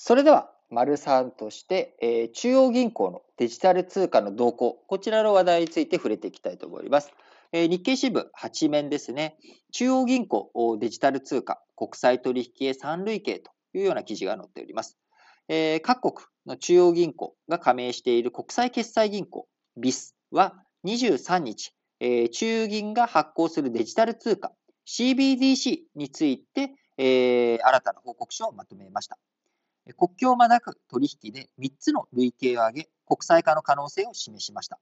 それでは、③として、中央銀行のデジタル通貨の動向、こちらの話題について触れていきたいと思います。日経新聞8面ですね、中央銀行デジタル通貨国際取引へ3類型というような記事が載っております。各国の中央銀行が加盟している国際決済銀行 BIS は23日、中銀が発行するデジタル通貨 CBDC について、新たな報告書をまとめました。国境をまたぐ取引で3つの類型を挙げ、国際化の可能性を示しました。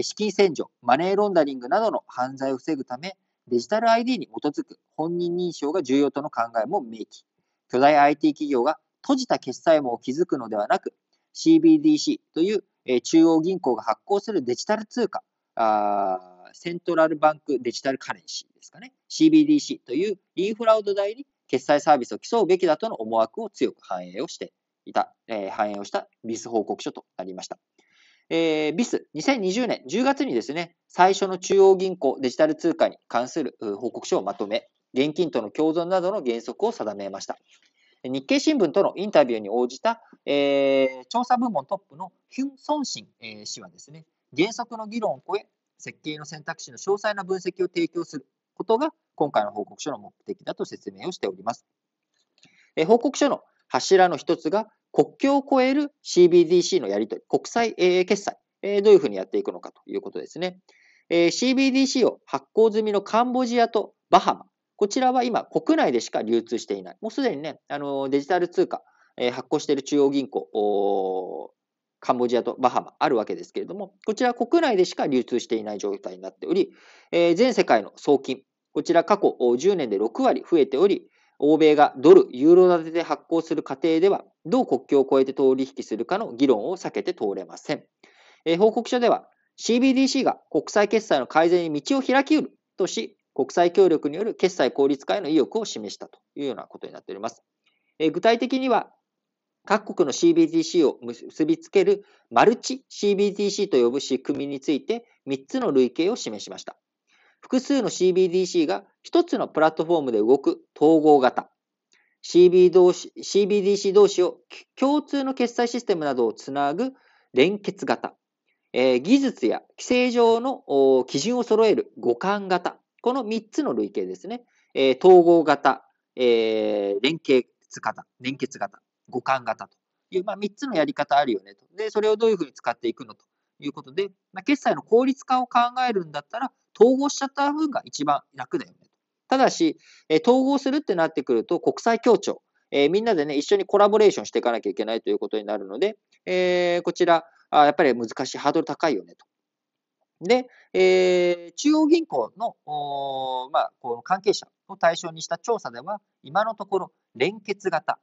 資金洗浄、マネーロンダリングなどの犯罪を防ぐため、デジタル ID に基づく本人認証が重要との考えも明記。巨大 IT 企業が閉じた決済網を築くのではなく、CBDC という中央銀行が発行するデジタル通貨、セントラルバンクデジタルカレンシーですかね、CBDC というインフラを土台に決済サービスを競うべきだとの思惑を強く反映をしたBIS報告書となりました。BIS、2020年10月にですね、最初の中央銀行デジタル通貨に関する報告書をまとめ、現金との共存などの原則を定めました。日経新聞とのインタビューに応じた、調査部門トップのヒュン・ソンシン、氏はですね、原則の議論を超え、設計の選択肢の詳細な分析を提供することが今回の報告書の目的だと説明をしております。報告書の柱の一つが、国境を越える CBDC のやり取り、国際決済、どういうふうにやっていくのかということですね。CBDC を発行済みのカンボジアとバハマ、こちらは今国内でしか流通していない。もうすでにね、デジタル通貨発行している中央銀行、カンボジアとバハマあるわけですけれども、こちらは国内でしか流通していない状態になっており、全世界の送金、こちら過去10年で6割増えており、欧米がドル、ユーロ建てで発行する過程では、どう国境を越えて取引するかの議論を避けて通れません。報告書では、CBDC が国際決済の改善に道を開きうるとし、国際協力による決済効率化への意欲を示したというようなことになっております。具体的には、各国の CBDC を結びつけるマルチ CBDC と呼ぶ仕組みについて、3つの類型を示しました。複数の CBDC が1つのプラットフォームで動く統合型、CBDC 同士を共通の決済システムなどをつなぐ連結型、技術や規制上の基準を揃える互換型、この3つの類型ですね。統合型、連結型、互換型という、3つのやり方あるよねと。で、それをどういうふうに使っていくのということで、決済の効率化を考えるんだったら、統合しちゃった分が一番楽だよね。ただし、統合するってなってくると国際協調、みんなでね、一緒にコラボレーションしていかなきゃいけないということになるので、こちら、やっぱり難しい、ハードル高いよねと。で、中央銀行の、この関係者を対象にした調査では、今のところ連結型、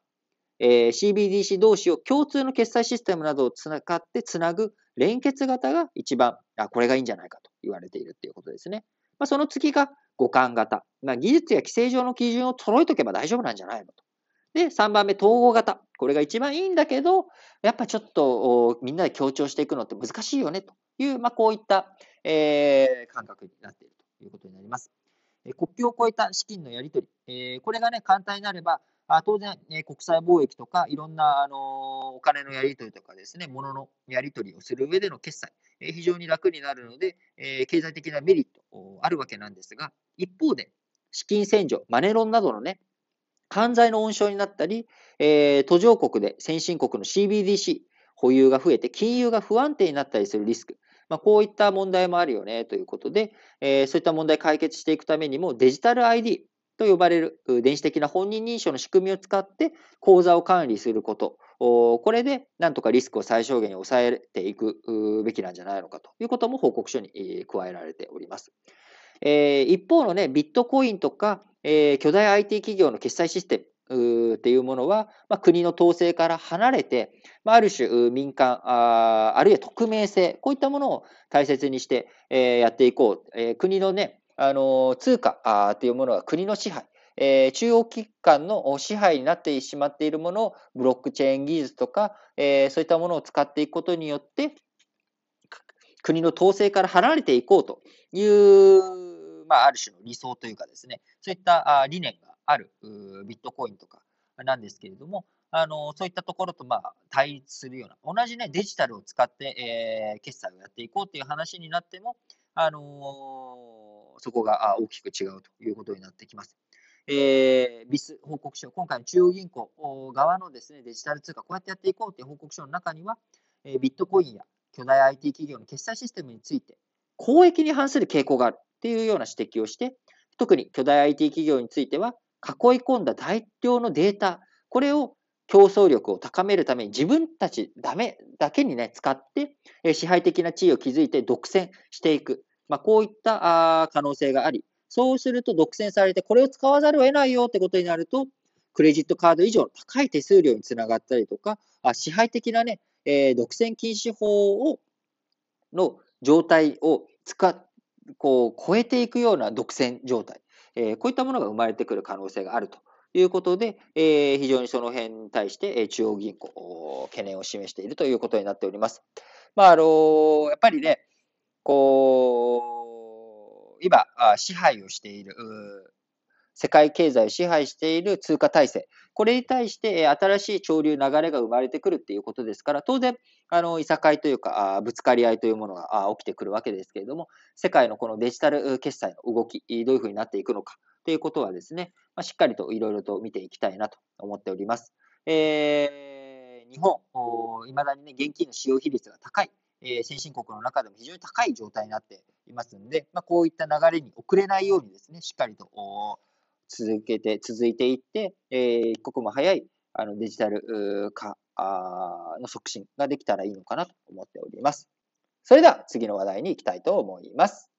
CBDC 同士を共通の決済システムなどを使ってつなぐ連結型が一番、これがいいんじゃないかと言われているということですね。その次が互換型。技術や規制上の基準を揃えとけば大丈夫なんじゃないのと。で、3番目、統合型。これが一番いいんだけど、やっぱちょっとみんなで協調していくのって難しいよねという、こういった、感覚になっているということになります。国境を越えた資金のやり取り。これがね、簡単になれば、当然、国際貿易とかいろんなお金のやり取りとかですね、物のやり取りをする上での決済、非常に楽になるので、経済的なメリットあるわけなんですが、一方で資金洗浄、マネロンなどのね、犯罪の温床になったり、途上国で先進国の CBDC 保有が増えて金融が不安定になったりするリスク、こういった問題もあるよねということで、そういった問題解決していくためにもデジタル IDと呼ばれる電子的な本人認証の仕組みを使って口座を管理すること。これでなんとかリスクを最小限に抑えていくべきなんじゃないのかということも報告書に加えられております。一方のね、ビットコインとか巨大 IT 企業の決済システムっていうものは国の統制から離れて、ある種民間、あるいは匿名性、こういったものを大切にしてやっていこう。国のね、通貨というものは国の支配、中央機関の支配になってしまっているものをブロックチェーン技術とか、そういったものを使っていくことによって国の統制から離れていこうという、ある種の理想というかですね、そういった理念があるビットコインとかなんですけれども、そういったところと対立するような、同じねデジタルを使って決済をやっていこうという話になっても、そこが大きく違うということになってきます。BIS 報告書、今回の中央銀行側のですねデジタル通貨、こうやってやっていこうという報告書の中には、ビットコインや巨大 IT 企業の決済システムについて、公益に反する傾向があるというような指摘をして、特に巨大 IT 企業については、囲い込んだ大量のデータ、これを競争力を高めるために自分たちだけに、ね、使って、支配的な地位を築いて独占していく、こういった可能性があり、そうすると独占されて、これを使わざるを得ないよってことになると、クレジットカード以上の高い手数料につながったりとか、支配的な、ね独占禁止法の状態を超えていくような独占状態、こういったものが生まれてくる可能性があるということで、非常にその辺に対して中央銀行、懸念を示しているということになっております。やっぱりね、今、支配をしている、世界経済を支配している通貨体制、これに対して新しい潮流、流れが生まれてくるということですから、当然、いさかいというか、ぶつかり合いというものが起きてくるわけですけれども、世界のこのデジタル決済の動き、どういうふうになっていくのかということはですね、しっかりといろいろと見ていきたいなと思っております。日本、いまだにね、現金の使用比率が高い。先進国の中でも非常に高い状態になっていますので、こういった流れに遅れないようにですね、しっかりと続いていって、一刻も早いデジタル化の促進ができたらいいのかなと思っております。それでは次の話題に行きたいと思います。